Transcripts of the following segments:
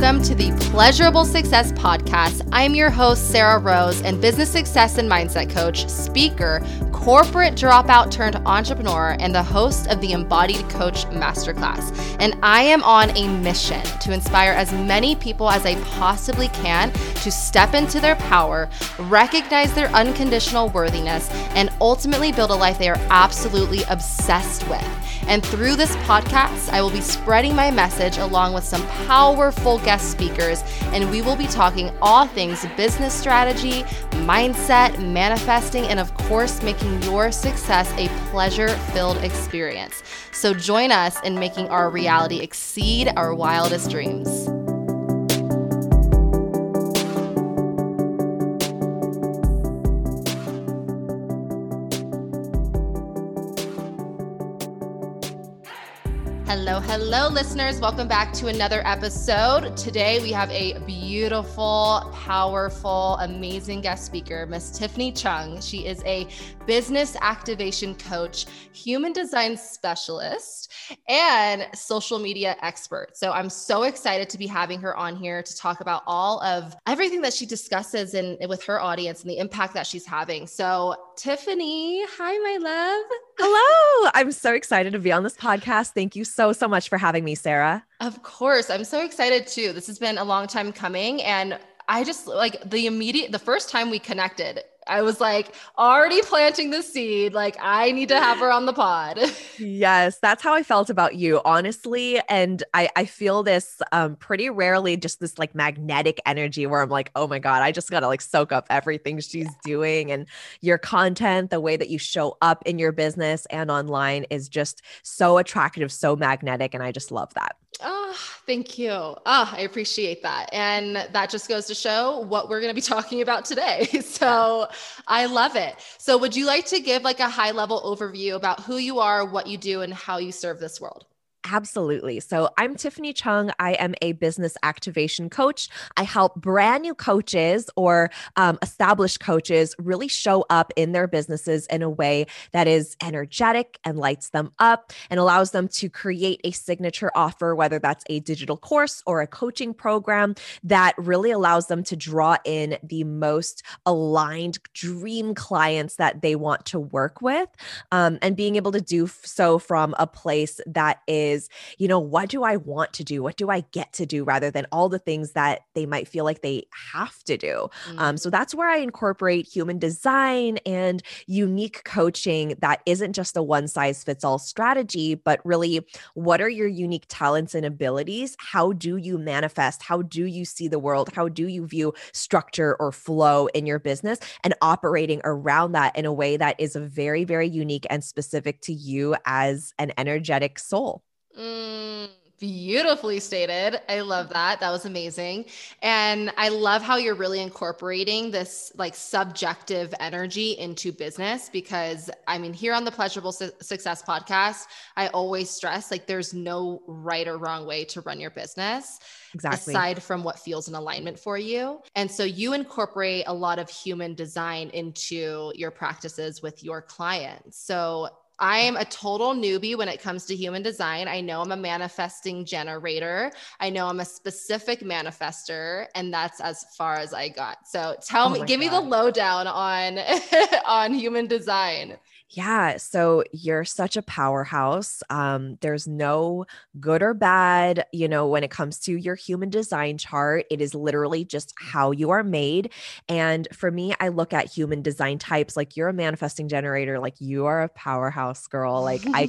welcome to the Pleasurable Success Podcast. I'm your host, Sarah Rose, and business success and mindset coach, speaker, corporate dropout turned entrepreneur, and the host of the Embodied Coach Masterclass. And I am on a mission to inspire as many people as I possibly can to step into their power, recognize their unconditional worthiness, and ultimately build a life they are absolutely obsessed with. And through this podcast, I will be spreading my message along with some powerful guest speakers, and we will be talking all things business strategy, mindset, manifesting, and of course, making your success a pleasure-filled experience. So join us in making our reality exceed our wildest dreams. Hello, listeners. Welcome back to another episode. Today, we have a beautiful, powerful, amazing guest speaker, Miss Tiffany Chung. She is a business activation coach, human design specialist, and social media expert. So I'm so excited to be having her on here to talk about all of everything that she discusses and with her audience and the impact that she's having. So Tiffany, hi, my love. Hello. I'm so excited to be on this podcast. Thank you so much for having me, Sarah. Of course. I'm so excited too. This has been a long time coming. And I just like the first time we connected, I was like already planting the seed. Like I need to have her on the pod. Yes. That's how I felt about you, honestly. And I feel this pretty rarely, just this like magnetic energy where I'm like, oh my God, I just got to like soak up everything she's doing, and your content, the way that you show up in your business and online is just so attractive, so magnetic. And I just love that. Oh, thank you. Oh, I appreciate that. And that just goes to show what we're going to be talking about today. So I love it. So would you like to give like a high level overview about who you are, what you do, and how you serve this world? Absolutely. So I'm Tiffany Chung. I am a business activation coach. I help brand new coaches or established coaches really show up in their businesses in a way that is energetic and lights them up and allows them to create a signature offer, whether that's a digital course or a coaching program that really allows them to draw in the most aligned dream clients that they want to work with, and being able to do so from a place that is, you know, what do I want to do? What do I get to do, rather than all the things that they might feel like they have to do. So that's where I incorporate human design and unique coaching that isn't just a one size fits all strategy, but really, what are your unique talents and abilities? How do you manifest? How do you see the world? How do you view structure or flow in your business, and operating around that in a way that is very, very unique and specific to you as an energetic soul? Beautifully stated. I love that. That was amazing. And I love how you're really incorporating this like subjective energy into business, because I mean, here on the Pleasurable Success Podcast, I always stress like there's no right or wrong way to run your business. Exactly. Aside from what feels in alignment for you. And so you incorporate a lot of human design into your practices with your clients. So I am a total newbie when it comes to human design. I know I'm a manifesting generator. I know I'm a specific manifester, and that's as far as I got. So give me the lowdown on, on human design. Yeah. So you're such a powerhouse. There's no good or bad, you know, when it comes to your human design chart. It is literally just how you are made. And for me, I look at human design types. Like, you're a manifesting generator, like you are a powerhouse girl. Like I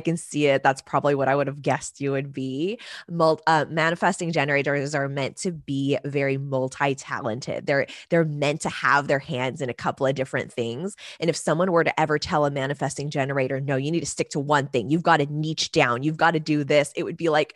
can see it. That's probably what I would have guessed you would be. Manifesting generators are meant to be very multi-talented. They're meant to have their hands in a couple of different things. And if someone were to ever tell a manifesting generator, no, you need to stick to one thing, you've got to niche down, you've got to do this, it would be like,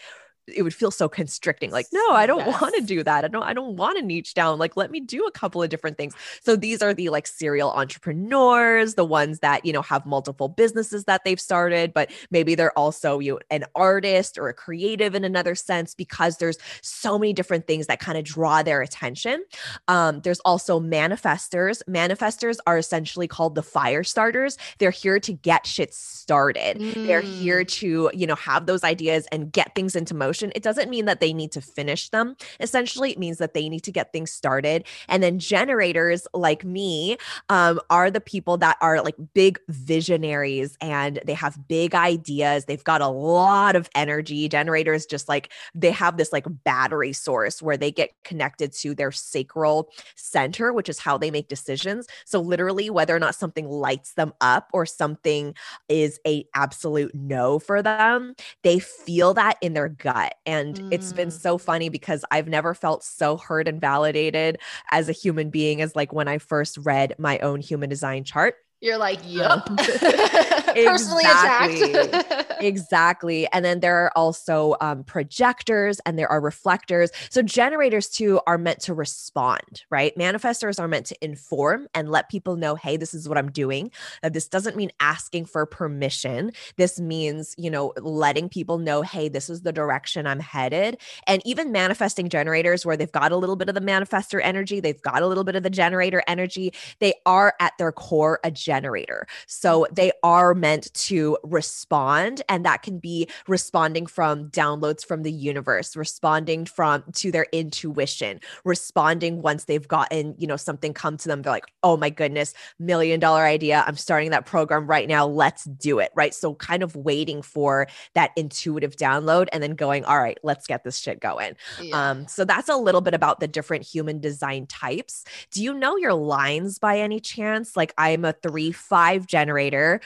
it would feel so constricting. Like, no, I don't want to do that. I don't want to niche down. Like, let me do a couple of different things. So these are the like serial entrepreneurs, the ones that, you know, have multiple businesses that they've started, but maybe they're also an artist or a creative in another sense, because there's so many different things that kind of draw their attention. There's also manifestors. Manifestors are essentially called the fire starters. They're here to get shit started. They're here to, you know, have those ideas and get things into motion. motion, it doesn't mean that they need to finish them. Essentially, it means that they need to get things started. And then generators like me are the people that are like big visionaries and they have big ideas. They've got a lot of energy. Generators just like, they have this like battery source where they get connected to their sacral center, which is how they make decisions. So literally whether or not something lights them up or something is an absolute no for them, they feel that in their gut. And it's been so funny because I've never felt so heard and validated as a human being as like when I first read my own human design chart. You're like, yup. Personally attacked. Exactly. And then there are also projectors and there are reflectors. So generators too are meant to respond, right? Manifestors are meant to inform and let people know, hey, this is what I'm doing. This doesn't mean asking for permission. This means, you know, letting people know, hey, this is the direction I'm headed. And even manifesting generators where they've got a little bit of the manifestor energy, they've got a little bit of the generator energy, they are at their core a generator. So they are meant to respond. And that can be responding from downloads from the universe, responding from to their intuition, responding once they've gotten, you know, something come to them. They're like, oh my goodness, $1 million idea. I'm starting that program right now. Let's do it. Right. So kind of waiting for that intuitive download and then going, all right, let's get this shit going. Yeah. So that's a little bit about the different human design types. Do you know your lines by any chance? Like I'm a 3-5 generator.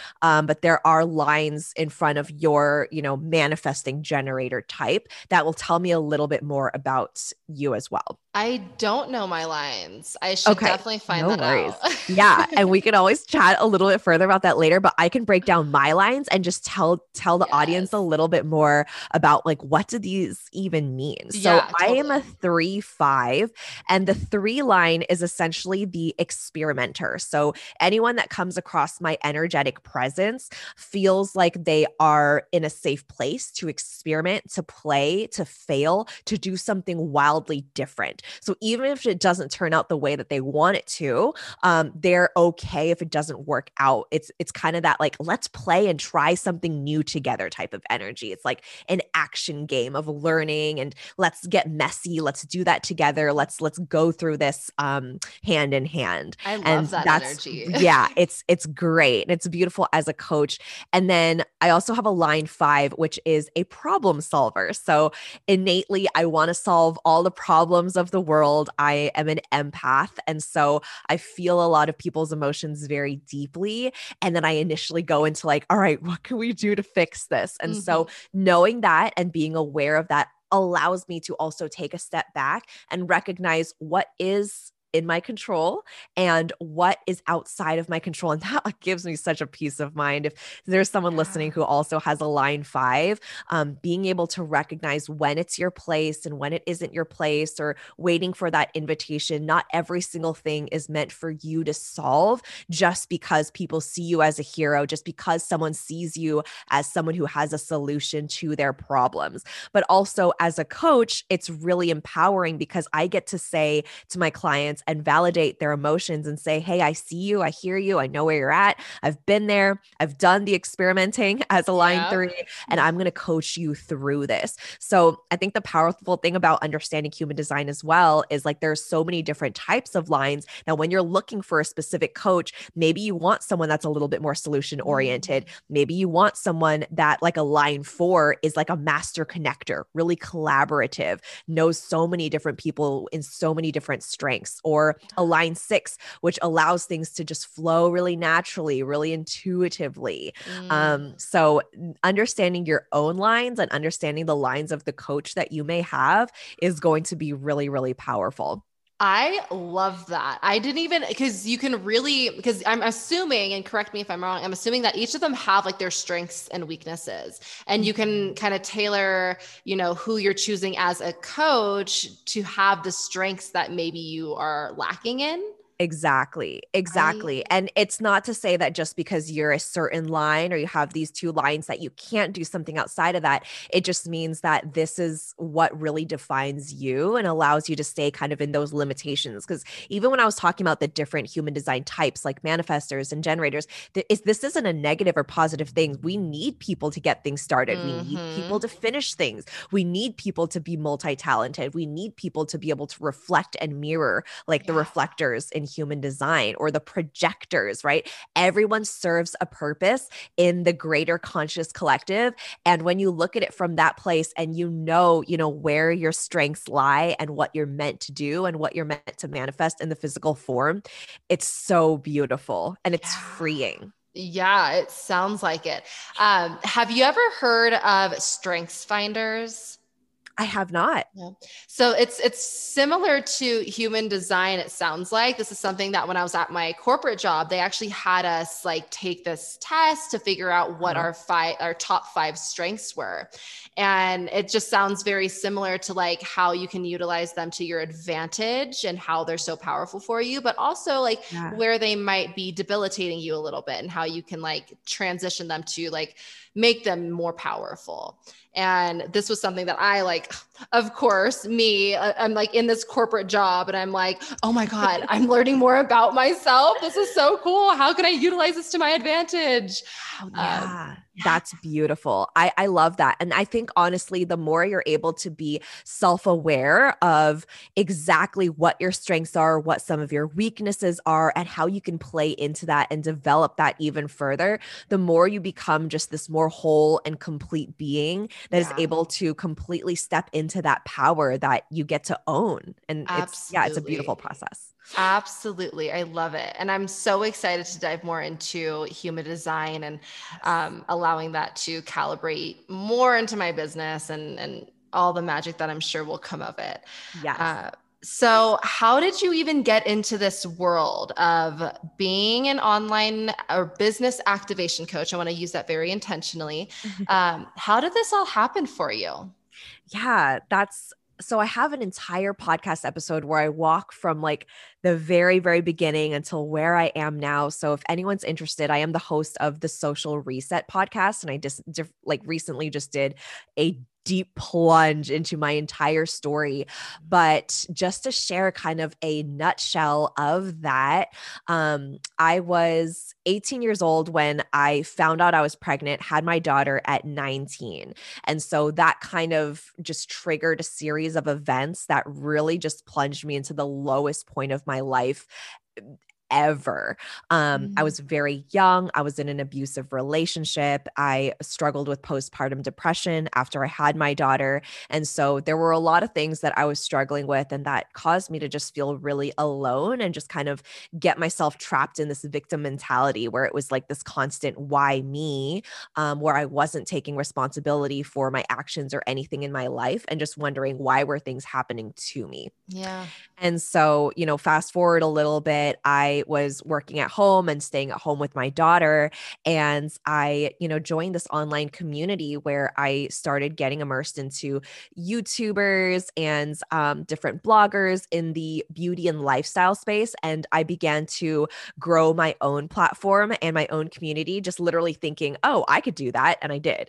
But there are lines in front of your, you know, manifesting generator type that will tell me a little bit more about you as well. I don't know my lines. I should definitely find that out. Yeah. And we can always chat a little bit further about that later, but I can break down my lines and just tell the audience a little bit more about like, what do these even mean? So I am a 3-5 and the 3 line is essentially the experimenter. So anyone that comes across my energetic presence feels like they are in a safe place to experiment, to play, to fail, to do something wildly different. So even if it doesn't turn out the way that they want it to, they're okay if it doesn't work out. It's kind of that like, let's play and try something new together type of energy. It's like an action game of learning and let's get messy. Let's do that together. Let's go through this hand in hand. I love that energy. Yeah, it's great. And it's beautiful as a coach. And then I also have a line 5, which is a problem solver. So innately, I want to solve all the problems of the world. I am an empath. And so I feel a lot of people's emotions very deeply. And then I initially go into like, all right, what can we do to fix this? And so knowing that and being aware of that allows me to also take a step back and recognize what is in my control and what is outside of my control. And that gives me such a peace of mind. If there's someone listening who also has a line 5, being able to recognize when it's your place and when it isn't your place or waiting for that invitation. Not every single thing is meant for you to solve just because people see you as a hero, just because someone sees you as someone who has a solution to their problems. But also as a coach, it's really empowering because I get to say to my clients, and validate their emotions and say, hey, I see you. I hear you. I know where you're at. I've been there. I've done the experimenting as a line 3, and I'm going to coach you through this. So I think the powerful thing about understanding human design as well is like, there's so many different types of lines. Now, when you're looking for a specific coach, maybe you want someone that's a little bit more solution oriented. Maybe you want someone that like a line 4 is like a master connector, really collaborative, knows so many different people in so many different strengths. Or a line 6, which allows things to just flow really naturally, really intuitively. So understanding your own lines and understanding the lines of the coach that you may have is going to be really, really powerful. I love that. I didn't even, because I'm assuming, and correct me if I'm wrong, I'm assuming that each of them have like their strengths and weaknesses, and you can kind of tailor, you know, who you're choosing as a coach to have the strengths that maybe you are lacking in. Exactly. And it's not to say that just because you're a certain line or you have these two lines that you can't do something outside of that. It just means that this is what really defines you and allows you to stay kind of in those limitations. Because even when I was talking about the different human design types, like manifestors and generators, this isn't a negative or positive thing. We need people to get things started. Mm-hmm. We need people to finish things. We need people to be multi-talented. We need people to be able to reflect and mirror, like the reflectors in human design or the projectors, right? Everyone serves a purpose in the greater conscious collective. And when you look at it from that place and you know where your strengths lie and what you're meant to do and what you're meant to manifest in the physical form, it's so beautiful and it's freeing. Yeah, it sounds like it. Have you ever heard of strengths finders? I have not. Yeah. So it's similar to human design. It sounds like this is something that when I was at my corporate job, they actually had us like take this test to figure out what our top five strengths were. And it just sounds very similar to like how you can utilize them to your advantage and how they're so powerful for you, but also like where they might be debilitating you a little bit and how you can like transition them to like make them more powerful. And this was something that I like, of course, I'm like in this corporate job and I'm like, oh my God, I'm learning more about myself. This is so cool. How can I utilize this to my advantage? That's beautiful. I love that. And I think honestly, the more you're able to be self-aware of exactly what your strengths are, what some of your weaknesses are, and how you can play into that and develop that even further, the more you become just this more whole and complete being that is able to completely step into that power that you get to own. And it's a beautiful process. Absolutely. I love it. And I'm so excited to dive more into human design and allowing that to calibrate more into my business and all the magic that I'm sure will come of it. Yeah. So how did you even get into this world of being an online or business activation coach? I want to use that very intentionally. How did this all happen for you? Yeah, so I have an entire podcast episode where I walk from like the very, very beginning until where I am now. So if anyone's interested, I am the host of the Social Reset Podcast. And I just recently just did a deep plunge into my entire story. But just to share kind of a nutshell of that, I was 18 years old when I found out I was pregnant, had my daughter at 19. And so that kind of just triggered a series of events that really just plunged me into the lowest point of my life ever. I was very young. I was in an abusive relationship. I struggled with postpartum depression after I had my daughter. And so there were a lot of things that I was struggling with, and that caused me to just feel really alone and just kind of get myself trapped in this victim mentality where it was like this constant why me, where I wasn't taking responsibility for my actions or anything in my life and just wondering why were things happening to me. Yeah. And so, you know, fast forward a little bit, I was working at home and staying at home with my daughter. And I, you know, joined this online community where I started getting immersed into YouTubers and different bloggers in the beauty and lifestyle space. And I began to grow my own platform and my own community, just literally thinking, oh, I could do that. And I did.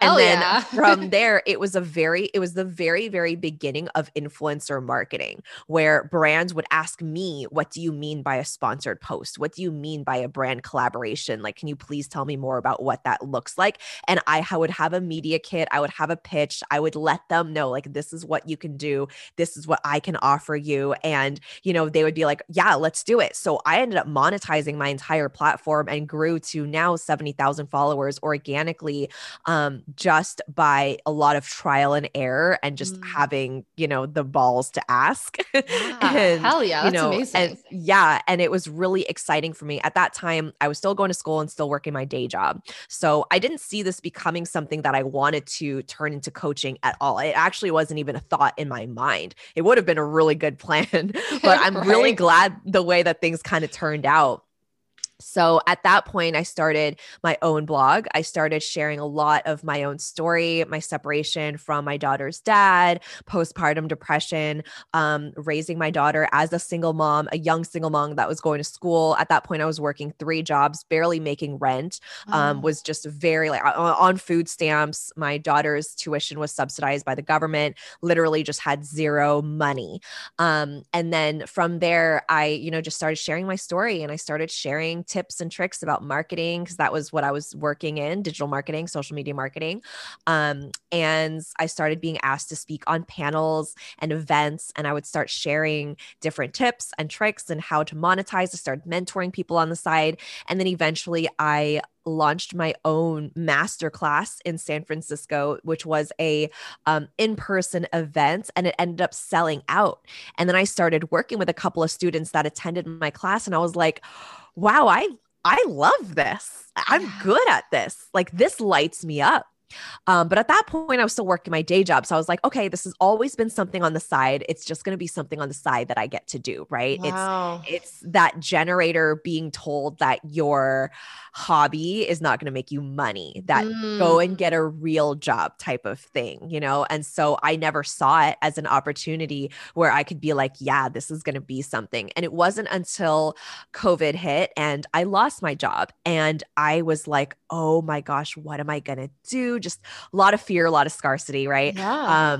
and then from there, it was the very, very beginning of influencer marketing, where brands would ask me, what do you mean by a sponsored post? What do you mean by a brand collaboration? Like, can you please tell me more about what that looks like? And I would have a media kit. I would have a pitch. I would let them know, like, this is what you can do. This is what I can offer you. And, you know, they would be like, yeah, let's do it. So I ended up monetizing my entire platform and grew to now 70,000 followers organically, just by a lot of trial and error and just having, you know, the balls to ask. Wow. Hell yeah. That's amazing. And it was really exciting for me. At that time, I was still going to school and still working my day job. So I didn't see this becoming something that I wanted to turn into coaching at all. It actually wasn't even a thought in my mind. It would have been a really good plan, but I'm really glad the way that things kind of turned out. So at that point, I started my own blog. I started sharing a lot of my own story, my separation from my daughter's dad, postpartum depression, raising my daughter as a single mom, a young single mom that was going to school. At that point, I was working 3 jobs, barely making rent, was just very like on food stamps. My daughter's tuition was subsidized by the government, literally just had zero money. And then from there, I, just started sharing my story, and I started sharing tips and tricks about marketing, because that was what I was working in, digital marketing, social media marketing. And I started being asked to speak on panels and events, and I would start sharing different tips and tricks and how to monetize. I started mentoring people on the side. And then eventually I launched my own masterclass in San Francisco, which was a in-person event, and it ended up selling out. And then I started working with a couple of students that attended my class, and I was like, wow, I love this. I'm good at this. Like, this lights me up. But at that point, I was still working my day job. So I was like, okay, this has always been something on the side. It's just going to be something on the side that I get to do, right? Wow. It's that generator being told that your hobby is not going to make you money, that go and get a real job type of thing, And so I never saw it as an opportunity where I could be like, yeah, this is going to be something. And it wasn't until COVID hit and I lost my job, and I was like, oh my gosh, what am I going to do? Just a lot of fear, a lot of scarcity, right? Yeah.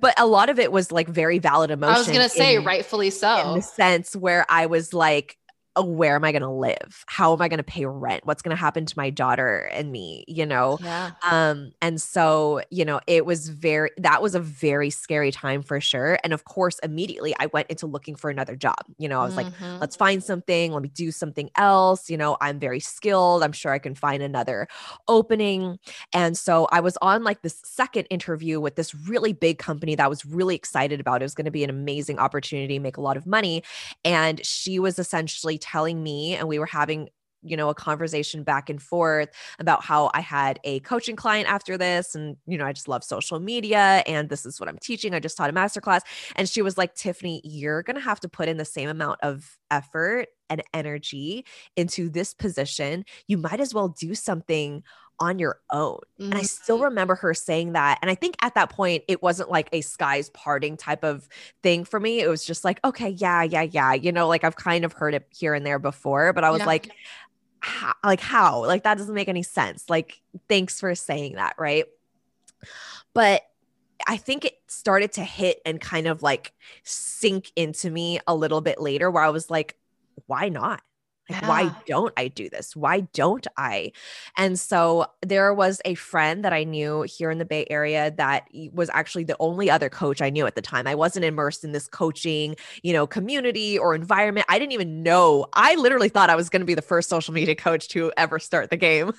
But a lot of it was like very valid emotion. I was going to say, rightfully so. In the sense where I was like, oh, where am I going to live? How am I going to pay rent? What's going to happen to my daughter and me, Yeah. And so, it was that was a very scary time for sure. And of course, immediately I went into looking for another job. I was like, let's find something, let me do something else. I'm very skilled. I'm sure I can find another opening. And so I was on like this second interview with this really big company that I was really excited about. It was going to be an amazing opportunity, make a lot of money. And she was essentially telling me, and we were having, a conversation back and forth about how I had a coaching client after this. And, I just love social media, and this is what I'm teaching. I just taught a masterclass. And she was like, Tiffany, you're going to have to put in the same amount of effort and energy into this position. You might as well do something on your own. And I still remember her saying that. And I think at that point, it wasn't like a skies parting type of thing for me. It was just like, okay, yeah. Like I've kind of heard it here and there before, but I was like, how? Like that doesn't make any sense. Like, thanks for saying that. Right. But I think it started to hit and kind of like sink into me a little bit later, where I was like, why not? Like, why don't I do this? Why don't I? And so there was a friend that I knew here in the Bay Area that was actually the only other coach I knew at the time. I wasn't immersed in this coaching, community or environment. I didn't even know. I literally thought I was going to be the first social media coach to ever start the game.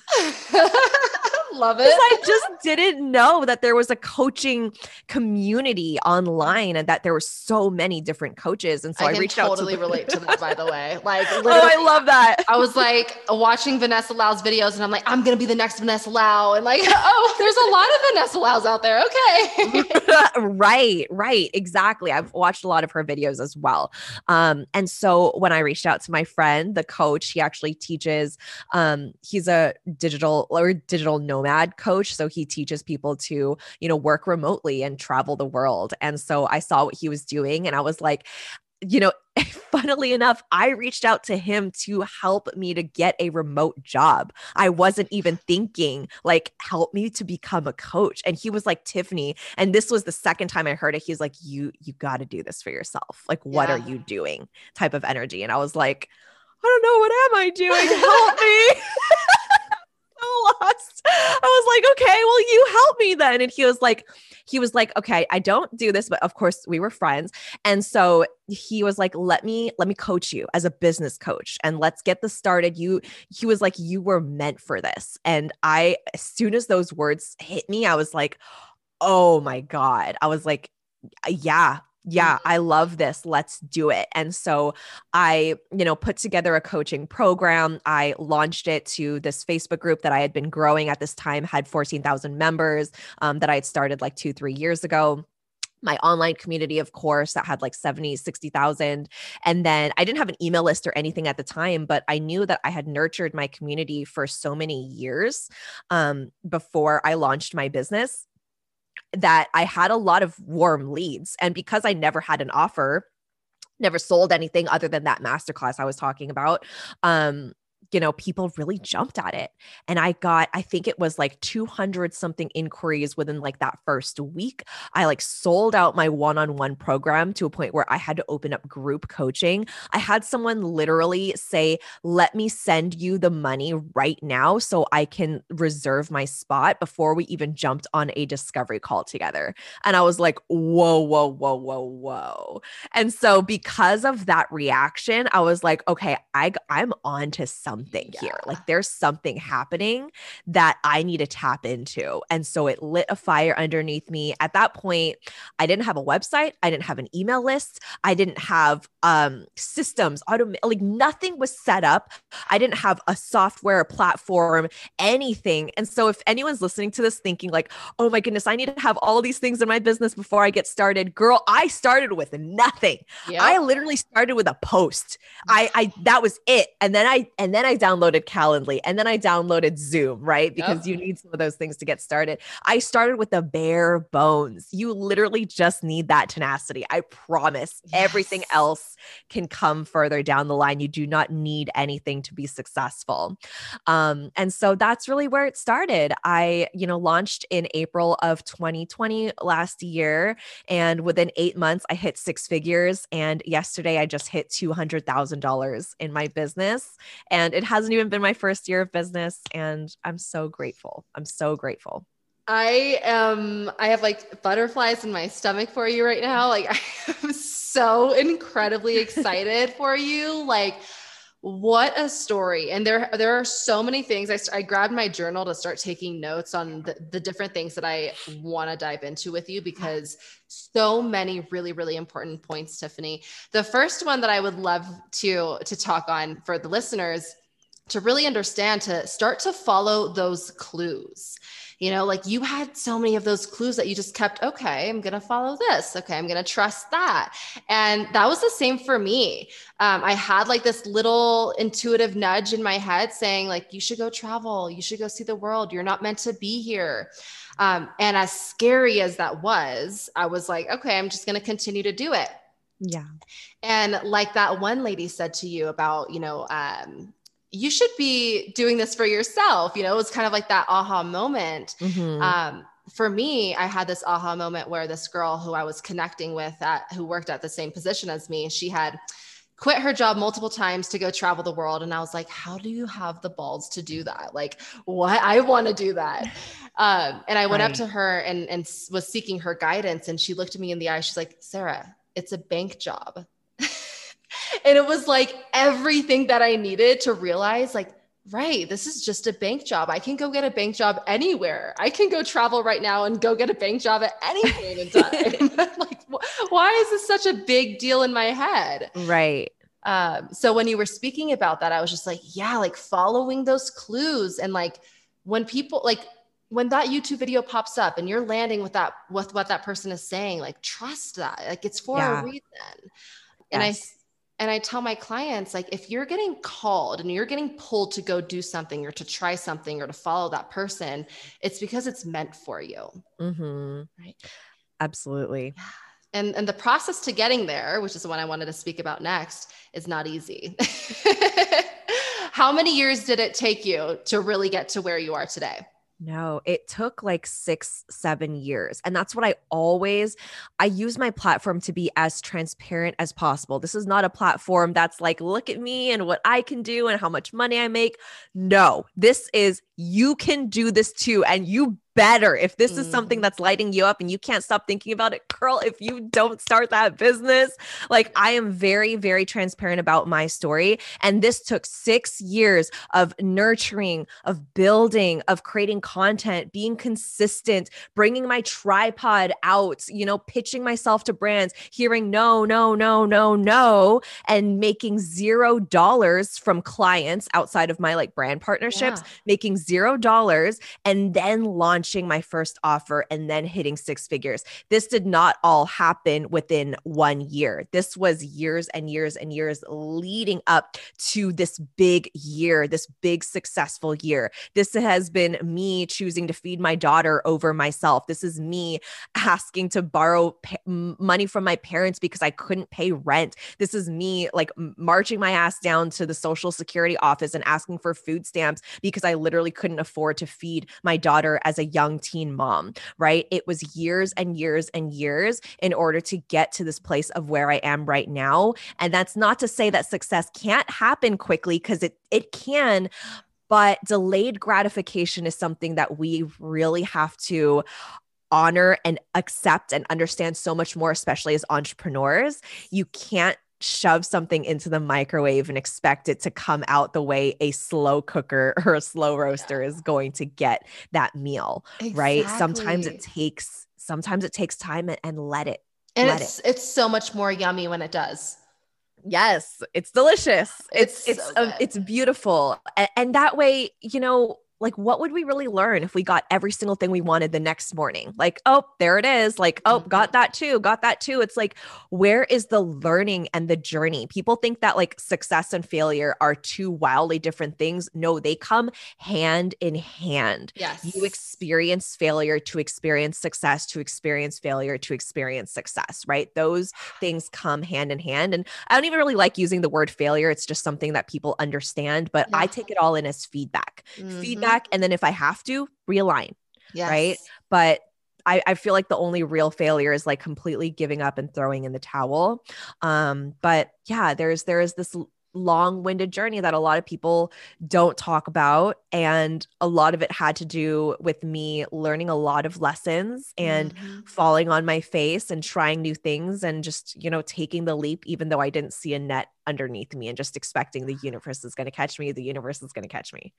Love it. I just didn't know that there was a coaching community online and that there were so many different coaches. And so I reached totally out to relate to that, by the way. Like, oh, I love that. I was like watching Vanessa Lau's videos and I'm like, I'm going to be the next Vanessa Lau. And like, oh, there's a lot of Vanessa Lau's out there. Okay. Right. Exactly. I've watched a lot of her videos as well. And so when I reached out to my friend, the coach, he actually teaches, he's a digital nomad coach. So he teaches people to, work remotely and travel the world. And so I saw what he was doing and I was like, funnily enough, I reached out to him to help me to get a remote job. I wasn't even thinking like, help me to become a coach. And he was like, Tiffany, and this was the second time I heard it. He's like, you got to do this for yourself. Like, what are you doing type of energy? And I was like, I don't know. What am I doing? Help me. Lost. I was like, okay, well, you help me then. And he was like, okay, I don't do this, but of course we were friends. And so he was like, let me coach you as a business coach and let's get this started. He was like, you were meant for this. And as soon as those words hit me, I was like, oh my God. I was like, yeah, I love this. Let's do it. And so I, put together a coaching program. I launched it to this Facebook group that I had been growing at this time, had 14,000 members that I had started like 2-3 years ago. my online community, of course, that had like 60,000. And then I didn't have an email list or anything at the time, but I knew that I had nurtured my community for so many years before I launched my business that I had a lot of warm leads. And because I never had an offer, never sold anything other than that masterclass I was talking about, people really jumped at it. And I got, I think it was like 200 something inquiries within like that first week. I like sold out my one-on-one program to a point where I had to open up group coaching. I had someone literally say, let me send you the money right now so I can reserve my spot, before we even jumped on a discovery call together. And I was like, whoa. And so because of that reaction, I was like, okay, I'm on to something here. Like there's something happening that I need to tap into. And so it lit a fire underneath me. At that point, I didn't have a website. I didn't have an email list. I didn't have systems, like nothing was set up. I didn't have a software, a platform, anything. And so if anyone's listening to this thinking like, oh my goodness, I need to have all these things in my business before I get started. Girl, I started with nothing. Yep. I literally started with a post. I that was it. And then I downloaded Calendly, and then I downloaded Zoom, right? Because you need some of those things to get started. I started with the bare bones. You literally just need that tenacity. I promise everything else can come further down the line. You do not need anything to be successful. And so that's really where it started. I, launched in April of 2020 last year, and within 8 months I hit 6 figures. And yesterday I just hit $200,000 in my business. And it hasn't even been my first year of business. And I'm so grateful. I have like butterflies in my stomach for you right now. Like I am so incredibly excited for you. Like what a story. And there are so many things. I grabbed my journal to start taking notes on the different things that I want to dive into with you, because so many really, really important points, Tiffany. The first one that I would love to talk on for the listeners to really understand, to start to follow those clues. Like you had so many of those clues that you just kept, okay, I'm going to follow this. Okay, I'm going to trust that. And that was the same for me. I had like this little intuitive nudge in my head saying like, you should go travel. You should go see the world. You're not meant to be here. And as scary as that was, I was like, okay, I'm just going to continue to do it. Yeah. And like that one lady said to you about, you should be doing this for yourself. It was kind of like that aha moment. Mm-hmm. For me, I had this aha moment where this girl who I was connecting with who worked at the same position as me, she had quit her job multiple times to go travel the world. And I was like, how do you have the balls to do that? Like what? I want to do that. And I went up to her and was seeking her guidance. And she looked at me in the eye. She's like, Sarah, it's a bank job. And it was like everything that I needed to realize, like, right, this is just a bank job. I can go get a bank job anywhere. I can go travel right now and go get a bank job at any point in time. Like, why is this such a big deal in my head? Right. So when you were speaking about that, I was just like, yeah, like following those clues. And like when people like, when that YouTube video pops up and you're landing with what that person is saying, like trust that, like it's for a reason. And I tell my clients, like, if you're getting called and you're getting pulled to go do something or to try something or to follow that person, it's because it's meant for you. Mm-hmm. Right. Absolutely. And the process to getting there, which is the one I wanted to speak about next, is not easy. How many years did it take you to really get to where you are today? No, it took like 6-7 years. And that's what I use my platform to be as transparent as possible. This is not a platform that's like, look at me and what I can do and how much money I make. No, this is, you can do this too. And you better. If this is something that's lighting you up and you can't stop thinking about it, girl, if you don't start that business, like I am very, very transparent about my story. And this took 6 years of nurturing, of building, of creating content, being consistent, bringing my tripod out, pitching myself to brands, hearing no, and making $0 from clients outside of my like brand partnerships, making $0 and then launching launching my first offer and then hitting six figures. This did not all happen within 1 year. This was years and years and years leading up to this big year, this big successful year. This has been me choosing to feed my daughter over myself. This is me asking to borrow money from my parents because I couldn't pay rent. This is me like marching my ass down to the Social Security office and asking for food stamps because I literally couldn't afford to feed my daughter as a young teen mom, right? It was years and years and years in order to get to this place of where I am right now. And that's not to say that success can't happen quickly, because it can, but delayed gratification is something that we really have to honor and accept and understand so much more, especially as entrepreneurs. You can't shove something into the microwave and expect it to come out the way a slow cooker or a slow roaster is going to get that meal, right? Sometimes it takes time and let it. And it's so much more yummy when it does. Yes. It's delicious. It's beautiful. And that way, you know, like, what would we really learn if we got every single thing we wanted the next morning? Like, oh, there it is. Like, oh, got that too. It's like, where is the learning and the journey? People think that like success and failure are two wildly different things. No, they come hand in hand. Yes. You experience failure to experience success, to experience failure to experience success, right? Those things come hand in hand. And I don't even really like using the word failure. It's just something that people understand, but I take it all in as feedback. Mm-hmm. And then if I have to, realign. Yes. Right. But I feel like the only real failure is like completely giving up and throwing in the towel. But yeah, there is this long-winded journey that a lot of people don't talk about. And a lot of it had to do with me learning a lot of lessons and falling on my face and trying new things and just, you know, taking the leap, even though I didn't see a net underneath me and just expecting the universe is going to catch me.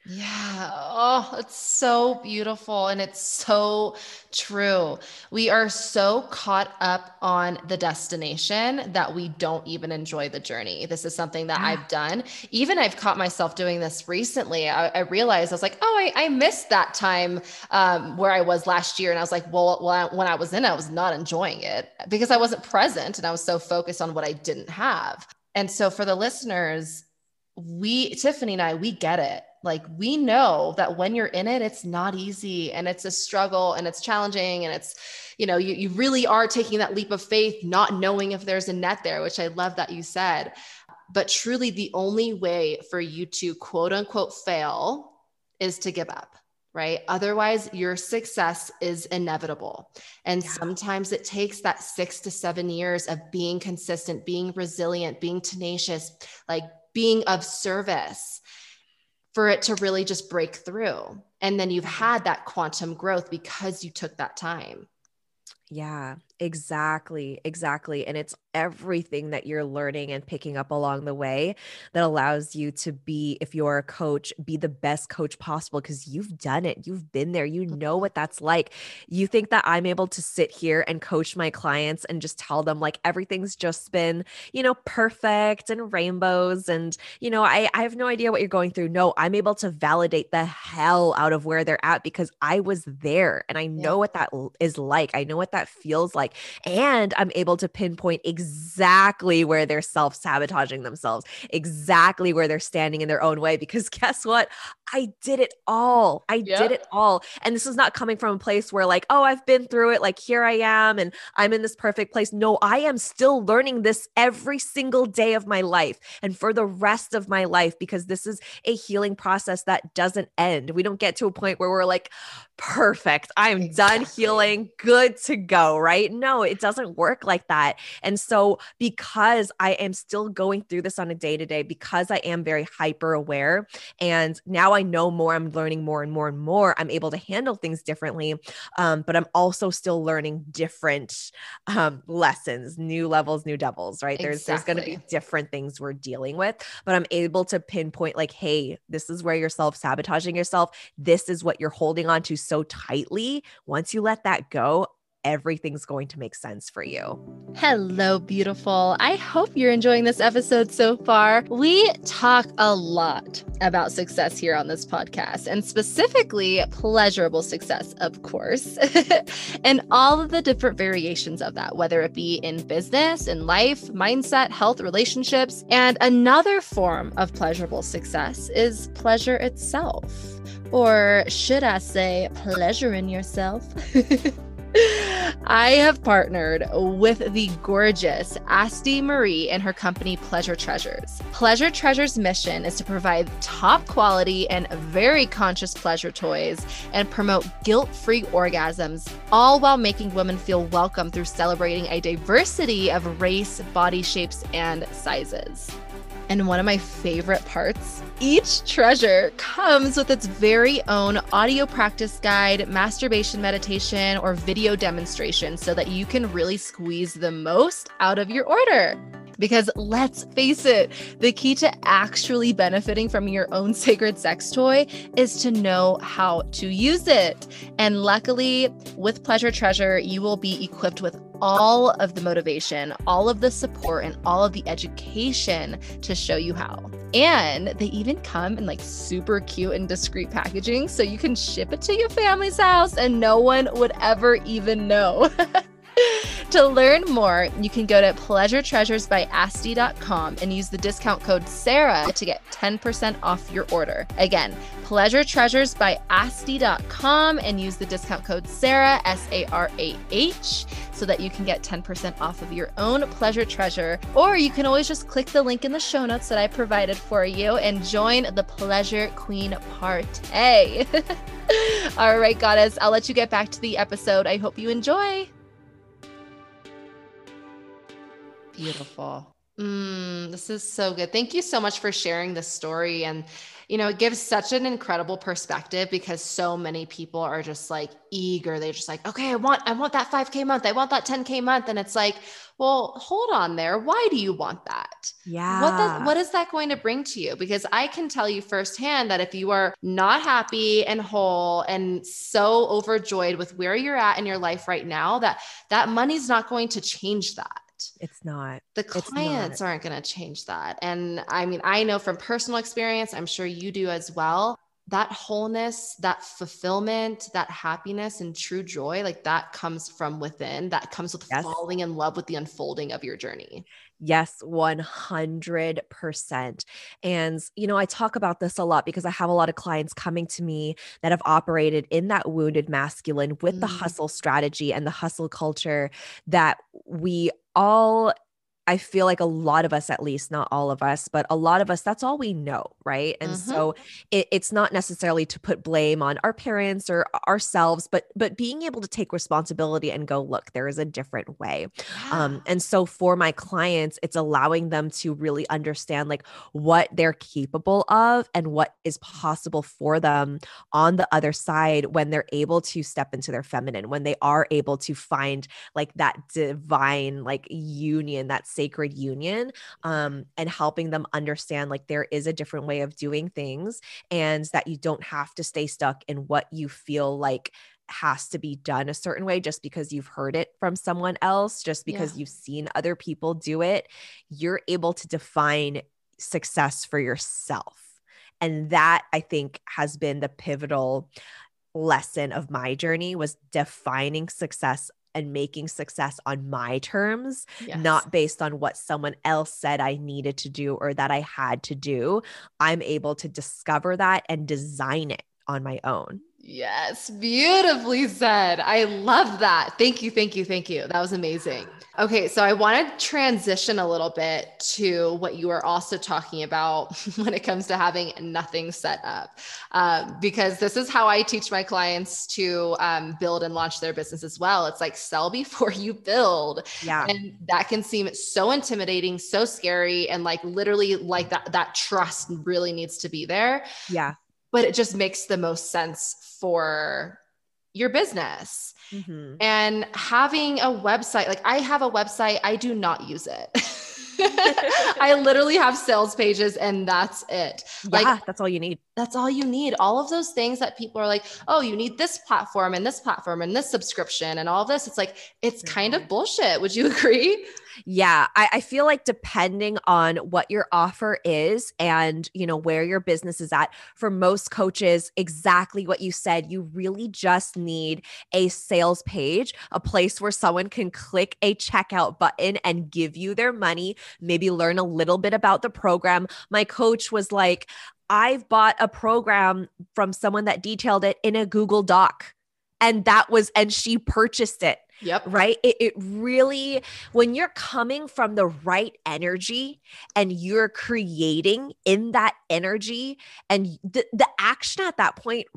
Yeah. Oh, it's so beautiful. And it's so true. We are so caught up on the destination that we don't even enjoy the journey. This is something that I've done. Even I've caught myself doing this recently. I realized I was like, oh, I missed that time where I was last year. And I was like, well, when I was in, I was not enjoying it because I wasn't present and I was so focused on what I didn't have. And so for the listeners, Tiffany and I, we get it. Like, we know that when you're in it, it's not easy and it's a struggle and it's challenging. And it's, you know, you really are taking that leap of faith, not knowing if there's a net there, which I love that you said, but truly the only way for you to quote unquote fail is to give up. Right? Otherwise, your success is inevitable. And sometimes it takes that 6 to 7 years of being consistent, being resilient, being tenacious, like being of service for it to really just break through. And then you've had that quantum growth because you took that time. Yeah, exactly. And it's everything that you're learning and picking up along the way that allows you to be, if you're a coach, be the best coach possible because you've done it. You've been there. You know what that's like. You think that I'm able to sit here and coach my clients and just tell them like everything's just been, you know, perfect and rainbows. And, you know, I have no idea what you're going through. No, I'm able to validate the hell out of where they're at because I was there and I know what that is like. I know what that feels like. And I'm able to pinpoint exactly where they're self-sabotaging themselves, exactly where they're standing in their own way, because guess what? I did it all. I did it all. And this is not coming from a place where like, oh, I've been through it. Like, here I am and I'm in this perfect place. No, I am still learning this every single day of my life and for the rest of my life, because this is a healing process that doesn't end. We don't get to a point where we're like, perfect, I'm done healing, good to go, right? No, it doesn't work like that. And so because I am still going through this on a day-to-day, because I am very hyper aware and now I know more, I'm learning more and more and more, I'm able to handle things differently. But I'm also still learning different lessons, new levels, new devils, right? There's going to be different things we're dealing with, but I'm able to pinpoint like, hey, this is where you're self-sabotaging yourself. This is what you're holding on to so tightly. Once you let that go, everything's going to make sense for you. Hello, beautiful. I hope you're enjoying this episode so far. We talk a lot about success here on this podcast, and specifically pleasurable success, of course, and all of the different variations of that, whether it be in business, in life, mindset, health, relationships. And another form of pleasurable success is pleasure itself, or should I say pleasure in yourself? I have partnered with the gorgeous Asti Marie and her company, Pleasure Treasures. Pleasure Treasures' mission is to provide top quality and very conscious pleasure toys and promote guilt-free orgasms, all while making women feel welcome through celebrating a diversity of race, body shapes, and sizes. And one of my favorite parts, each treasure comes with its very own audio practice guide, masturbation meditation, or video demonstration so that you can really squeeze the most out of your order. Because let's face it, the key to actually benefiting from your own sacred sex toy is to know how to use it. And luckily, with Pleasure Treasure, you will be equipped with all of the motivation, all of the support, and all of the education to show you how. And they even come in like super cute and discreet packaging, so you can ship it to your family's house and no one would ever even know. To learn more, you can go to pleasuretreasuresbyasti.com and use the discount code Sarah to get 10% off your order. Again, pleasuretreasuresbyasti.com and use the discount code Sarah, S-A-R-A-H, so that you can get 10% off of your own pleasure treasure. Or you can always just click the link in the show notes that I provided for you and join the Pleasure Queen Party. All right, goddess, I'll let you get back to the episode. I hope you enjoy. Beautiful. This is so good. Thank you so much for sharing this story. And, you know, it gives such an incredible perspective because so many people are just like eager. They're just like, okay, I want that 5K month. I want that 10K month. And it's like, well, hold on there. Why do you want that? Yeah. What is that going to bring to you? Because I can tell you firsthand that if you are not happy and whole and so overjoyed with where you're at in your life right now, that money's not going to change that. It's not. The clients aren't going to change that. And I mean, I know from personal experience, I'm sure you do as well, that wholeness, that fulfillment, that happiness and true joy, like that comes from within, that comes with falling in love with the unfolding of your journey. Yes, 100%. And, you know, I talk about this a lot because I have a lot of clients coming to me that have operated in that wounded masculine with the hustle strategy and the hustle culture that I feel like a lot of us, at least not all of us, but a lot of us, that's all we know. Right. And so it's not necessarily to put blame on our parents or ourselves, but being able to take responsibility and go, look, there is a different way. Yeah. And so for my clients, it's allowing them to really understand like what they're capable of and what is possible for them on the other side when they're able to step into their feminine, when they are able to find like that divine, like union, that sacred union, and helping them understand like there is a different way of doing things and that you don't have to stay stuck in what you feel like has to be done a certain way just because you've heard it from someone else, just because you've seen other people do it. You're able to define success for yourself. And that I think has been the pivotal lesson of my journey, was defining success and making success on my terms, not based on what someone else said I needed to do or that I had to do. I'm able to discover that and design it on my own. Yes. Beautifully said. I love that. Thank you. Thank you. Thank you. That was amazing. Okay. So I want to transition a little bit to what you were also talking about when it comes to having nothing set up, because this is how I teach my clients to build and launch their business as well. It's like sell before you build. Yeah. And that can seem so intimidating, so scary. And like literally like that trust really needs to be there. Yeah. But it just makes the most sense for your business. And having a website, like I have a website, I do not use it. I literally have sales pages and that's it. Like, yeah, that's all you need. That's all you need. All of those things that people are like, oh, you need this platform and this platform and this subscription and all this. It's like, it's kind of bullshit. Would you agree? Yeah. I feel like depending on what your offer is and, you know, where your business is at, for most coaches, exactly what you said, you really just need a sales page, a place where someone can click a checkout button and give you their money, maybe learn a little bit about the program. My coach was like, I've bought a program from someone that detailed it in a Google Doc. And that was, and she purchased it. Yep. Right. It really, when you're coming from the right energy and you're creating in that energy, and the action at that point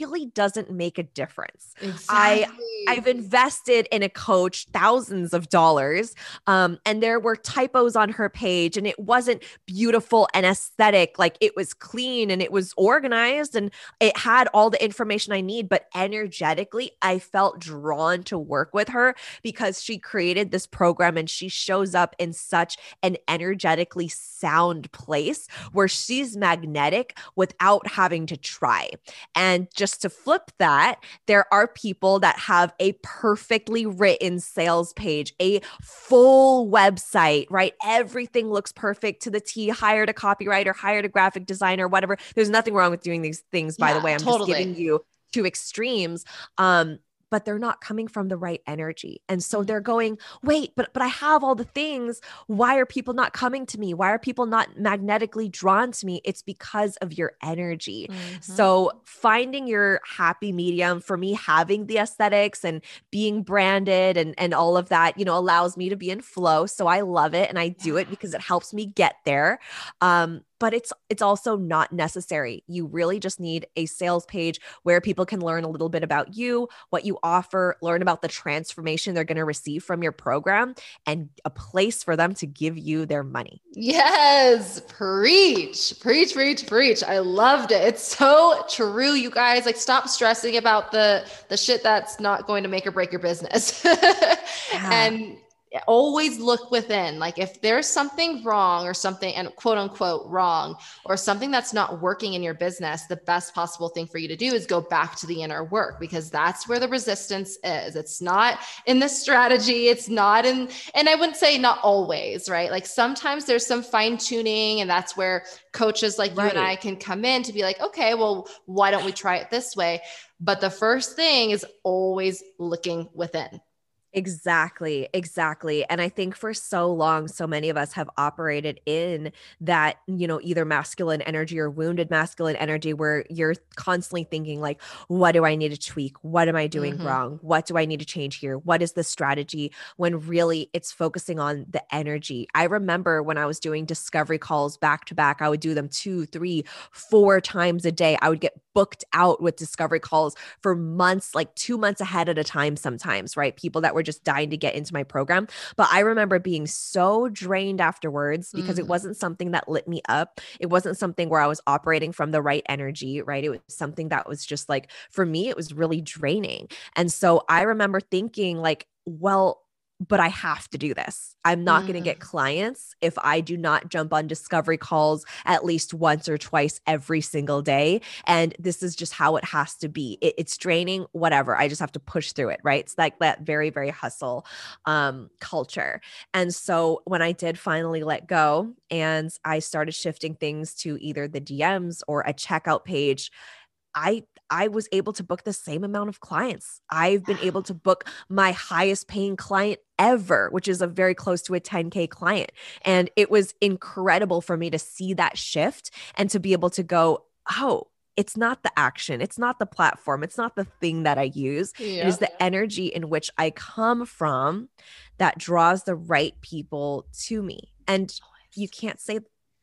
really doesn't make a difference. Exactly. I've invested in a coach thousands of dollars. And there were typos on her page and it wasn't beautiful and aesthetic. Like, it was clean and it was organized and it had all the information I need, but energetically I felt drawn to work with her because she created this program and she shows up in such an energetically sound place where she's magnetic without having to try. And just to flip that, there are people that have a perfectly written sales page, a full website, right? Everything looks perfect to the T, hired a copywriter, hired a graphic designer, whatever. There's nothing wrong with doing these things, by the way. I'm just giving you two extremes. But they're not coming from the right energy. And so they're going, wait, but I have all the things. Why are people not coming to me? Why are people not magnetically drawn to me? It's because of your energy. Mm-hmm. So finding your happy medium, for me, having the aesthetics and being branded and all of that, you know, allows me to be in flow. So I love it. And I do it because it helps me get there. But it's also not necessary. You really just need a sales page where people can learn a little bit about you, what you offer, learn about the transformation they're going to receive from your program, and a place for them to give you their money. Yes. Preach, preach, preach, preach. I loved it. It's so true. You guys, like, stop stressing about the shit that's not going to make or break your business. And always look within. Like, if there's something wrong or something, and quote unquote wrong, or something that's not working in your business, the best possible thing for you to do is go back to the inner work, because that's where the resistance is. It's not in the strategy. It's not in, and I wouldn't say not always, right? Like, sometimes there's some fine tuning, and that's where coaches like you and I can come in to be like, okay, well, why don't we try it this way? But the first thing is always looking within. Exactly. Exactly. And I think for so long, so many of us have operated in that, you know, either masculine energy or wounded masculine energy, where you're constantly thinking like, what do I need to tweak? What am I doing wrong? What do I need to change here? What is the strategy? When really it's focusing on the energy. I remember when I was doing discovery calls back to back, I would do them 2, 3, 4 times a day. I would get booked out with discovery calls for months, like 2 months ahead at a time sometimes, right? People that were just dying to get into my program. But I remember being so drained afterwards because it wasn't something that lit me up. It wasn't something where I was operating from the right energy, right? It was something that was just like, for me, it was really draining. And so I remember thinking like, well, but I have to do this. I'm not going to get clients if I do not jump on discovery calls at least once or twice every single day. And this is just how it has to be. It's draining, whatever. I just have to push through it, right? It's like that very, very hustle culture. And so when I did finally let go and I started shifting things to either the DMs or a checkout page, I was able to book the same amount of clients. I've been able to book my highest paying client ever, which is a very close to a 10K client. And it was incredible for me to see that shift and to be able to go, oh, it's not the action. It's not the platform. It's not the thing that I use. Yeah. It is the energy in which I come from that draws the right people to me. And you can't say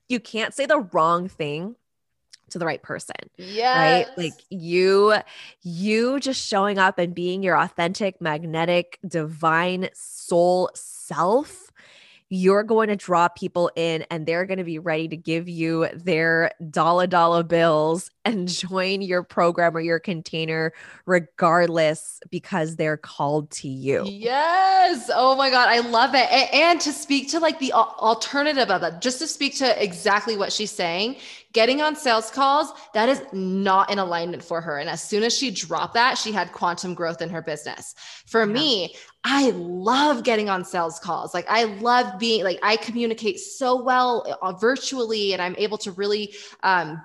the wrong thing to the right person. Yes. Right? Like you just showing up and being your authentic, magnetic, divine soul self, you're going to draw people in and they're going to be ready to give you their dollar bills and join your program or your container regardless because they're called to you. Yes. Oh my God. I love it. And to speak to like the alternative of it, just to speak to exactly what she's saying, getting on sales calls, that is not in alignment for her. And as soon as she dropped that, she had quantum growth in her business. For me, I love getting on sales calls. Like I love being like, I communicate so well virtually and I'm able to really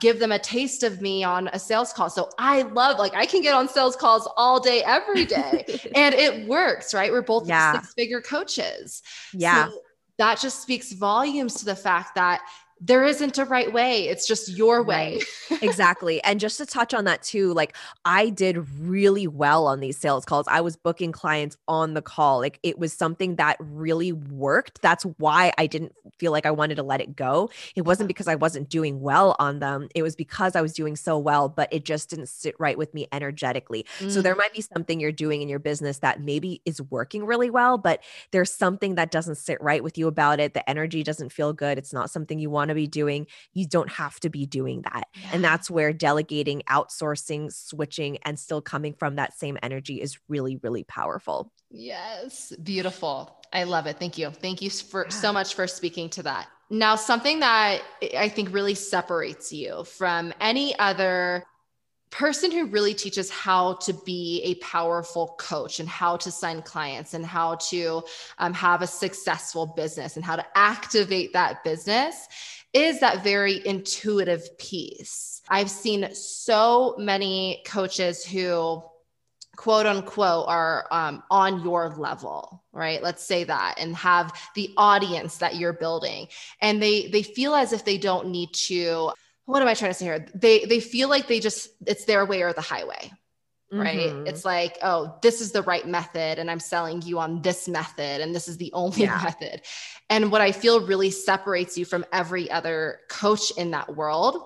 give them a taste of me on a sales call. So I love, like I can get on sales calls all day, every day and it works, right? We're both six-figure coaches. Yeah. So that just speaks volumes to the fact that there isn't a right way. It's just your way. Right. Exactly. And just to touch on that too, like I did really well on these sales calls. I was booking clients on the call. Like it was something that really worked. That's why I didn't feel like I wanted to let it go. It wasn't because I wasn't doing well on them. It was because I was doing so well, but it just didn't sit right with me energetically. Mm-hmm. So there might be something you're doing in your business that maybe is working really well, but there's something that doesn't sit right with you about it. The energy doesn't feel good. It's not something you want to be doing. You don't have to be doing that. And that's where delegating, outsourcing, switching, and still coming from that same energy is really, really powerful. Yes. Beautiful. I love it. Thank you. Thank you for so much for speaking to that. Now, something that I think really separates you from any other person who really teaches how to be a powerful coach and how to sign clients and how to have a successful business and how to activate that business is that very intuitive piece. I've seen so many coaches who quote unquote are on your level, right? Let's say that, and have the audience that you're building. And they feel as if they don't need to. What am I trying to say here? They feel like they just, it's their way or the highway, right? Mm-hmm. It's like, oh, this is the right method. And I'm selling you on this method. And this is the only method. And what I feel really separates you from every other coach in that world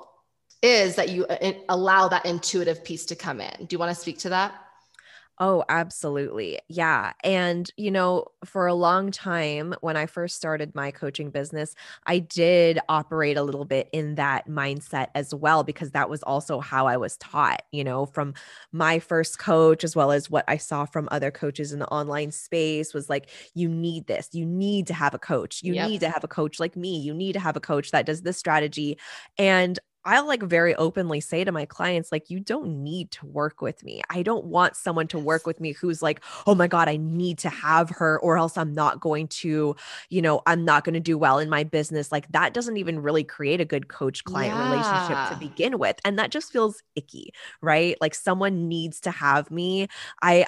is that you allow that intuitive piece to come in. Do you want to speak to that? Oh, absolutely. Yeah. And, you know, for a long time, when I first started my coaching business, I did operate a little bit in that mindset as well, because that was also how I was taught, you know, from my first coach, as well as what I saw from other coaches in the online space was like, you need this, you need to have a coach, you need to have a coach like me, you need to have a coach that does this strategy. And I'll like very openly say to my clients, like, you don't need to work with me. I don't want someone to work with me who's like, oh my God, I need to have her or else I'm not going to, you know, I'm not going to do well in my business. Like that doesn't even really create a good coach client relationship to begin with. And that just feels icky, right? Like someone needs to have me. I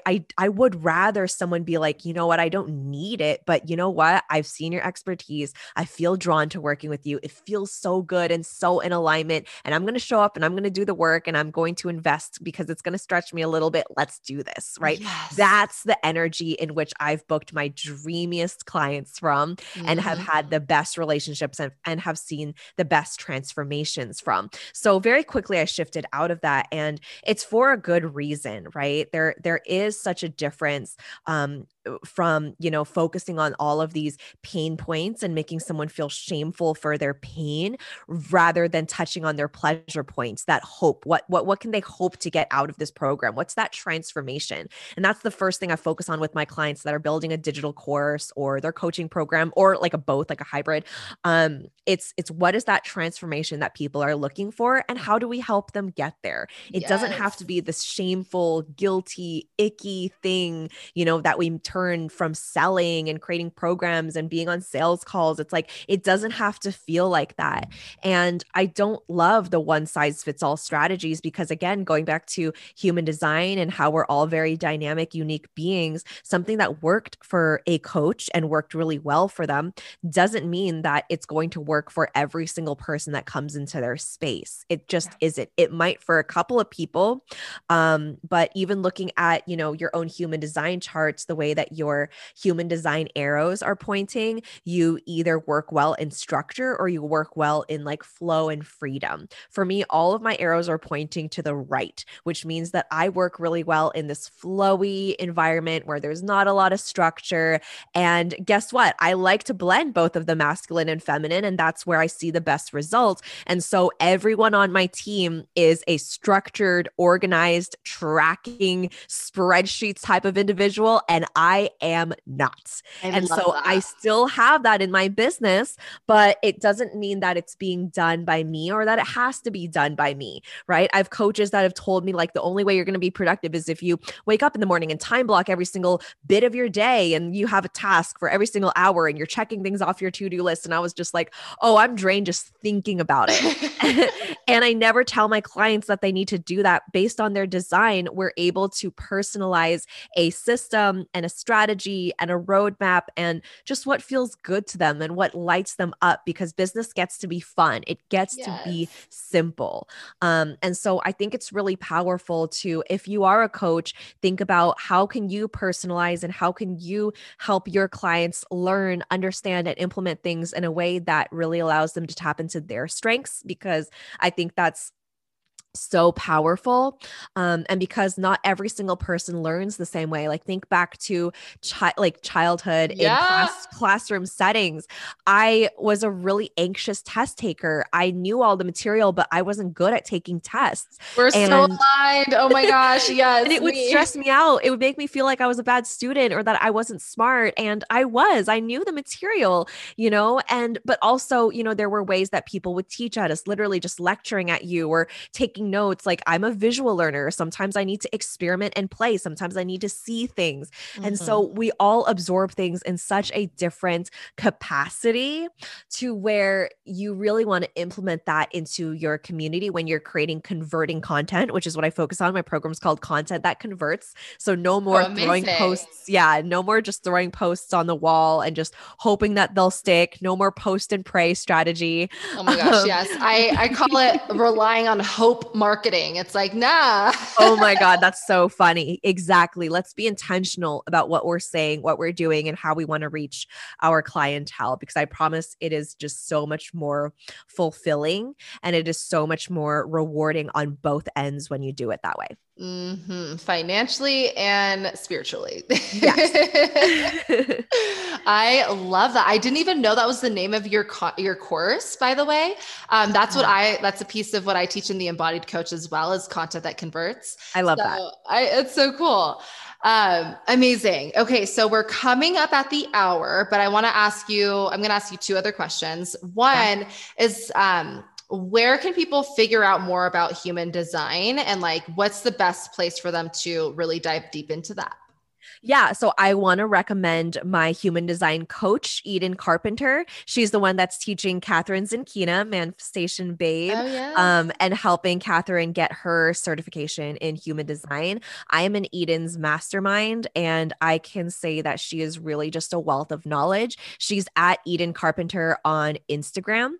would rather someone be like, you know what? I don't need it, but you know what? I've seen your expertise. I feel drawn to working with you. It feels so good and so in alignment. And I'm going to show up and I'm going to do the work and I'm going to invest because it's going to stretch me a little bit. Let's do this, right? Yes. That's the energy in which I've booked my dreamiest clients from and have had the best relationships and have seen the best transformations from. So very quickly, I shifted out of that and it's for a good reason, right? There is such a difference, from, you know, focusing on all of these pain points and making someone feel shameful for their pain rather than touching on their pleasure points, that hope, what can they hope to get out of this program? What's that transformation? And that's the first thing I focus on with my clients that are building a digital course or their coaching program or like a, both like a hybrid. It's what is that transformation that people are looking for and how do we help them get there? It doesn't have to be this shameful, guilty, icky thing, you know, that we turn from selling and creating programs and being on sales calls. It's like, it doesn't have to feel like that. And I don't love the one size fits all strategies because again, going back to human design and how we're all very dynamic, unique beings, something that worked for a coach and worked really well for them doesn't mean that it's going to work for every single person that comes into their space. It just isn't. It might for a couple of people. But even looking at, you know, your own human design charts, the way that your human design arrows are pointing, you either work well in structure or you work well in like flow and freedom. freedom. For me, all of my arrows are pointing to the right, which means that I work really well in this flowy environment where there's not a lot of structure. And guess what? I like to blend both of the masculine and feminine, and that's where I see the best results. And so everyone on my team is a structured, organized, tracking spreadsheets type of individual, and I am not. And so I still have that in my business, but it doesn't mean that it's being done by me or that it has to be done by me, right? I've coaches that have told me, like, the only way you're going to be productive is if you wake up in the morning and time block every single bit of your day and you have a task for every single hour and you're checking things off your to-do list. And I was just like, oh, I'm drained just thinking about it. And I never tell my clients that they need to do that. Based on their design, we're able to personalize a system and a strategy and a roadmap and just what feels good to them and what lights them up, because business gets to be fun. It gets to be simple. And so I think it's really powerful to, if you are a coach, think about how can you personalize and how can you help your clients learn, understand, and implement things in a way that really allows them to tap into their strengths, because I think that's so powerful. And because not every single person learns the same way. Like, think back to childhood in classroom settings. I was a really anxious test taker. I knew all the material, but I wasn't good at taking tests. So aligned. Oh my gosh. Yes. And it would stress me out. It would make me feel like I was a bad student or that I wasn't smart. And I knew the material, but also, there were ways that people would teach at us, literally just lecturing at you or taking notes. Like, I'm a visual learner. Sometimes I need to experiment and play. Sometimes I need to see things. Mm-hmm. And so we all absorb things in such a different capacity, to where you really want to implement that into your community when you're creating converting content, which is what I focus on. My program's called Content That Converts. So no more throwing posts. Yeah. No more just throwing posts on the wall and just hoping that they'll stick. No more post and pray strategy. Oh my gosh. Yes. I call it relying on hope marketing. It's like, nah. Oh my God. That's so funny. Exactly. Let's be intentional about what we're saying, what we're doing, and how we want to reach our clientele, because I promise it is just so much more fulfilling and it is so much more rewarding on both ends when you do it that way. Mm-hmm. Financially and spiritually. Yes. I love that. I didn't even know that was the name of your course, by the way. That's a piece of what I teach in the Embodied Coach as well, as Content That Converts. I love that. It's so cool. Amazing. Okay. So we're coming up at the hour, but I'm going to ask you two other questions. One is, where can people figure out more about human design, and what's the best place for them to really dive deep into that? Yeah. So I want to recommend my human design coach, Eden Carpenter. She's the one that's teaching Catherine Zenkina, Manifestation Babe, and helping Catherine get her certification in human design. I am in Eden's mastermind, and I can say that she is really just a wealth of knowledge. She's at Eden Carpenter on Instagram.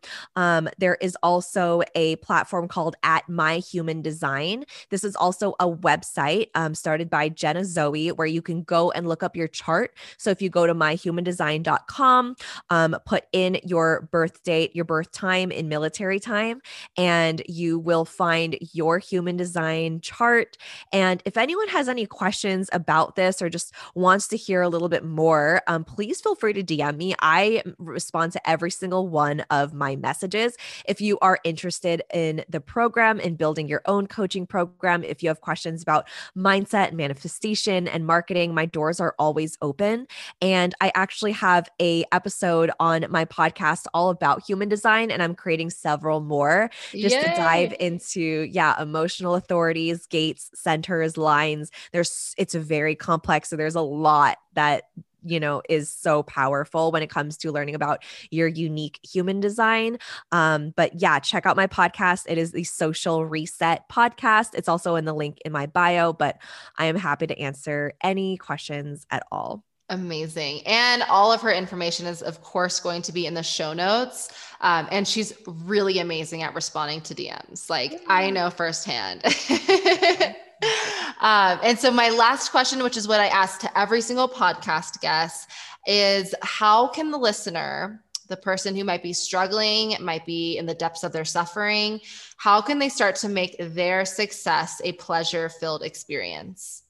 There is also a platform called @myhumandesign. This is also a website started by Jenna Zoe, where you can go and look up your chart. So if you go to myhumandesign.com, put in your birth date, your birth time in military time, and you will find your human design chart. And if anyone has any questions about this or just wants to hear a little bit more, please feel free to DM me. I respond to every single one of my messages. If you are interested in the program and building your own coaching program, if you have questions about mindset and manifestation and marketing, my doors are always open. And I actually have an episode on my podcast all about human design, and I'm creating several more just to dive into, emotional authorities, gates, centers, lines. It's very complex. So there's a lot that is so powerful when it comes to learning about your unique human design. But check out my podcast. It is the Social Reset Podcast. It's also in the link in my bio, but I am happy to answer any questions at all. Amazing. And all of her information is, of course, going to be in the show notes. And she's really amazing at responding to DMs. I know firsthand. And so my last question, which is what I ask to every single podcast guest, is how can the listener, the person who might be struggling, might be in the depths of their suffering? How can they start to make their success a pleasure-filled experience?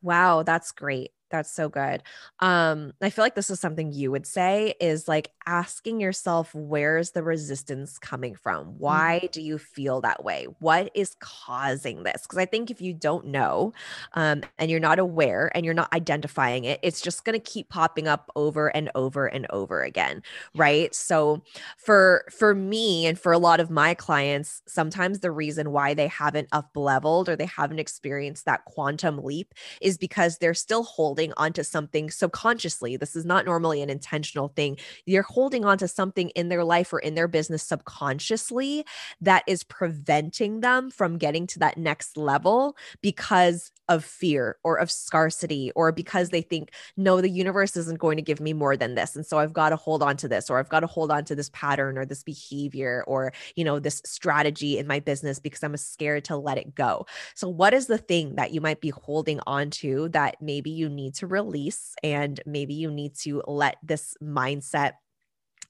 Wow, that's great. That's so good. I feel like this is something you would say is like asking yourself, where's the resistance coming from? Why do you feel that way? What is causing this? Because I think if you don't know and you're not aware and you're not identifying it, it's just going to keep popping up over and over and over again, right? So for me and for a lot of my clients, sometimes the reason why they haven't up-leveled or they haven't experienced that quantum leap is because they're still holding onto something subconsciously. This is not normally an intentional thing. You're holding onto something in their life or in their business subconsciously that is preventing them from getting to that next level because of fear or of scarcity, or because they think, no, the universe isn't going to give me more than this. And so I've got to hold on to this, or I've got to hold on to this pattern or this behavior or, you know, this strategy in my business because I'm scared to let it go. So what is the thing that you might be holding on to that maybe you need to release, and maybe you need to let this mindset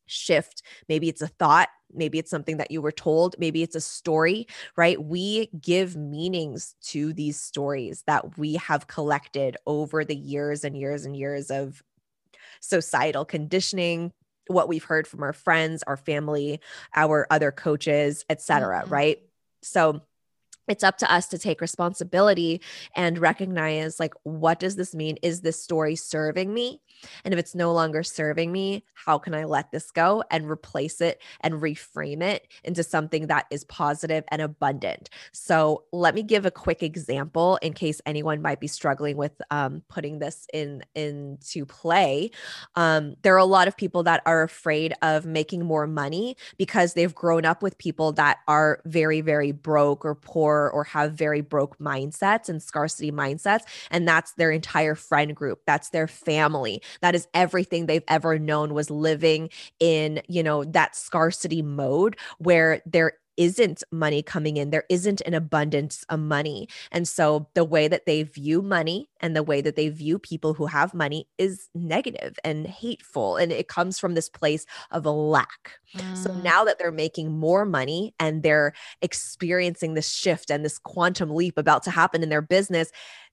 shift? Maybe it's a thought. Maybe it's something that you were told. Maybe it's a story, right? We give meanings to these stories that we have collected over the years and years and years of societal conditioning, what we've heard from our friends, our family, our other coaches, etc. Mm-hmm. Right? So it's up to us to take responsibility and recognize, like, what does this mean? Is this story serving me? And if it's no longer serving me, how can I let this go and replace it and reframe it into something that is positive and abundant? So let me give a quick example in case anyone might be struggling with putting this into play. There are a lot of people that are afraid of making more money because they've grown up with people that are very, very broke or poor or have very broke mindsets and scarcity mindsets. And that's their entire friend group. That's their family. That is everything they've ever known, was living in, you know, that scarcity mode where there isn't money coming in. There isn't an abundance of money. And so the way that they view money and the way that they view people who have money is negative and hateful. And it comes from this place of a lack. So now that they're making more money and they're experiencing this shift and this quantum leap about to happen in their business,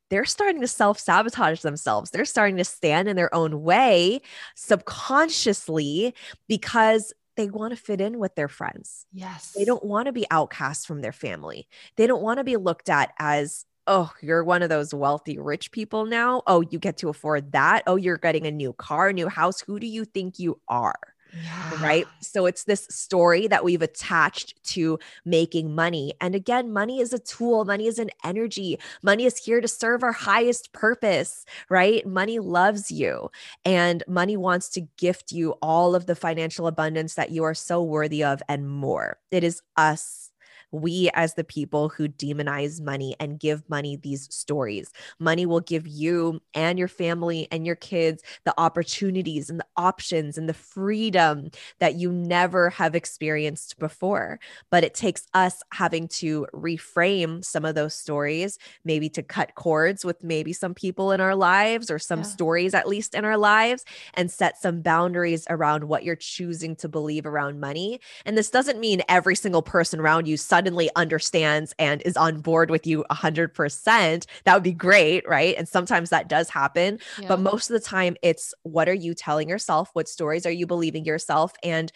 they're starting to self-sabotage themselves. They're starting to stand in their own way subconsciously because they want to fit in with their friends. Yes. They don't want to be outcast from their family. They don't want to be looked at as, oh, you're one of those wealthy rich people now. Oh, you get to afford that. Oh, you're getting a new car, new house. Who do you think you are? Yeah. Right. So it's this story that we've attached to making money. And again, money is a tool. Money is an energy. Money is here to serve our highest purpose, right? Money loves you, and money wants to gift you all of the financial abundance that you are so worthy of and more. It is us. We, as the people who demonize money and give money these stories, money will give you and your family and your kids the opportunities and the options and the freedom that you never have experienced before. But it takes us having to reframe some of those stories, maybe to cut cords with maybe some people in our lives or some stories, at least in our lives, and set some boundaries around what you're choosing to believe around money. And this doesn't mean every single person around you suddenly understands and is on board with you 100%. That would be great, right? And sometimes that does happen, but most of the time it's, what are you telling yourself? What stories are you believing yourself? And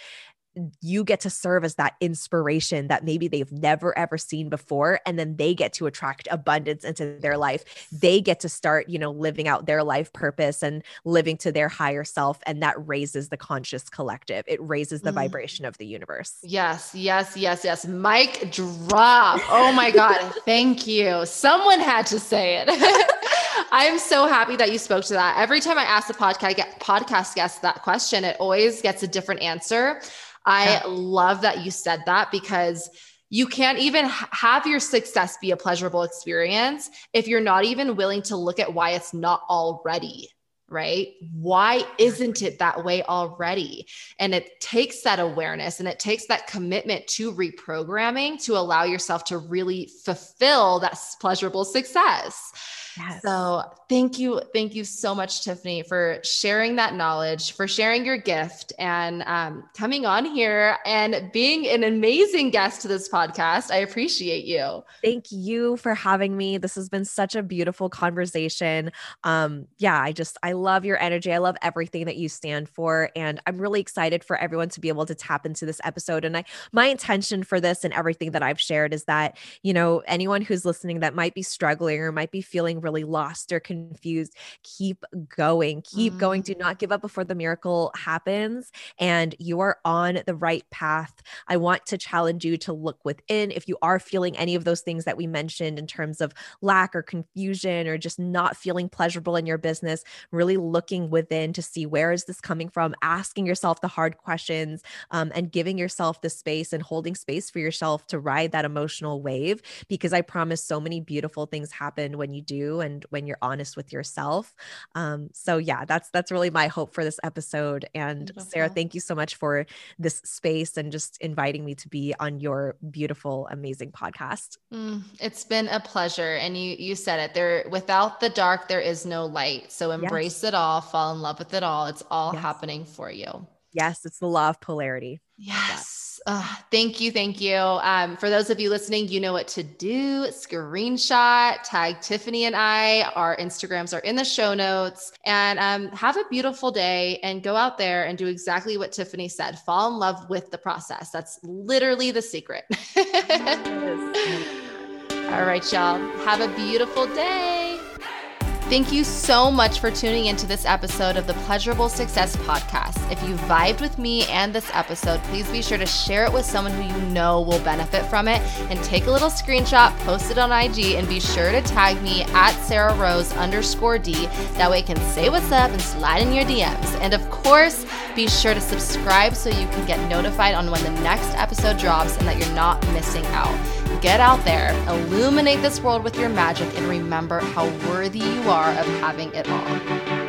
you get to serve as that inspiration that maybe they've never, ever seen before. And then they get to attract abundance into their life. They get to start, you know, living out their life purpose and living to their higher self. And that raises the conscious collective. It raises the vibration of the universe. Yes, yes, yes, yes. Mic drop. Oh my God. Thank you. Someone had to say it. I'm so happy that you spoke to that. Every time I ask the podcast guest that question, it always gets a different answer. I love that you said that, because you can't even have your success be a pleasurable experience if you're not even willing to look at why it's not already. right? Why isn't it that way already? And it takes that awareness and it takes that commitment to reprogramming to allow yourself to really fulfill that pleasurable success. Yes. So thank you. Thank you so much, Tiffany, for sharing that knowledge, for sharing your gift and coming on here and being an amazing guest to this podcast. I appreciate you. Thank you for having me. This has been such a beautiful conversation. I love your energy. I love everything that you stand for. And I'm really excited for everyone to be able to tap into this episode. And my intention for this and everything that I've shared is that, anyone who's listening that might be struggling or might be feeling really lost or confused, keep going. Do not give up before the miracle happens. And you are on the right path. I want to challenge you to look within. If you are feeling any of those things that we mentioned in terms of lack or confusion, or just not feeling pleasurable in your business, really looking within to see where is this coming from, asking yourself the hard questions, and giving yourself the space and holding space for yourself to ride that emotional wave, because I promise so many beautiful things happen when you do. And when you're honest with yourself. That's really my hope for this episode. And beautiful. Sarah, thank you so much for this space and just inviting me to be on your beautiful, amazing podcast. It's been a pleasure. And you said it there, without the dark, there is no light. So embrace it all, fall in love with it all. It's all happening for you. Yes. It's the law of polarity. Yes. Thank you. For those of you listening, you know what to do. Screenshot, tag Tiffany and I. Our Instagrams are in the show notes. And have a beautiful day and go out there and do exactly what Tiffany said. Fall in love with the process. That's literally the secret. All right, y'all. Have a beautiful day. Thank you so much for tuning into this episode of the Pleasurable Success Podcast. If you vibed with me and this episode, please be sure to share it with someone who you know will benefit from it, and take a little screenshot, post it on IG, and be sure to tag me at SarahRose_D. That way I can say what's up and slide in your DMs. And of course, be sure to subscribe so you can get notified on when the next episode drops and that you're not missing out. Get out there, illuminate this world with your magic, and remember how worthy you are of having it all.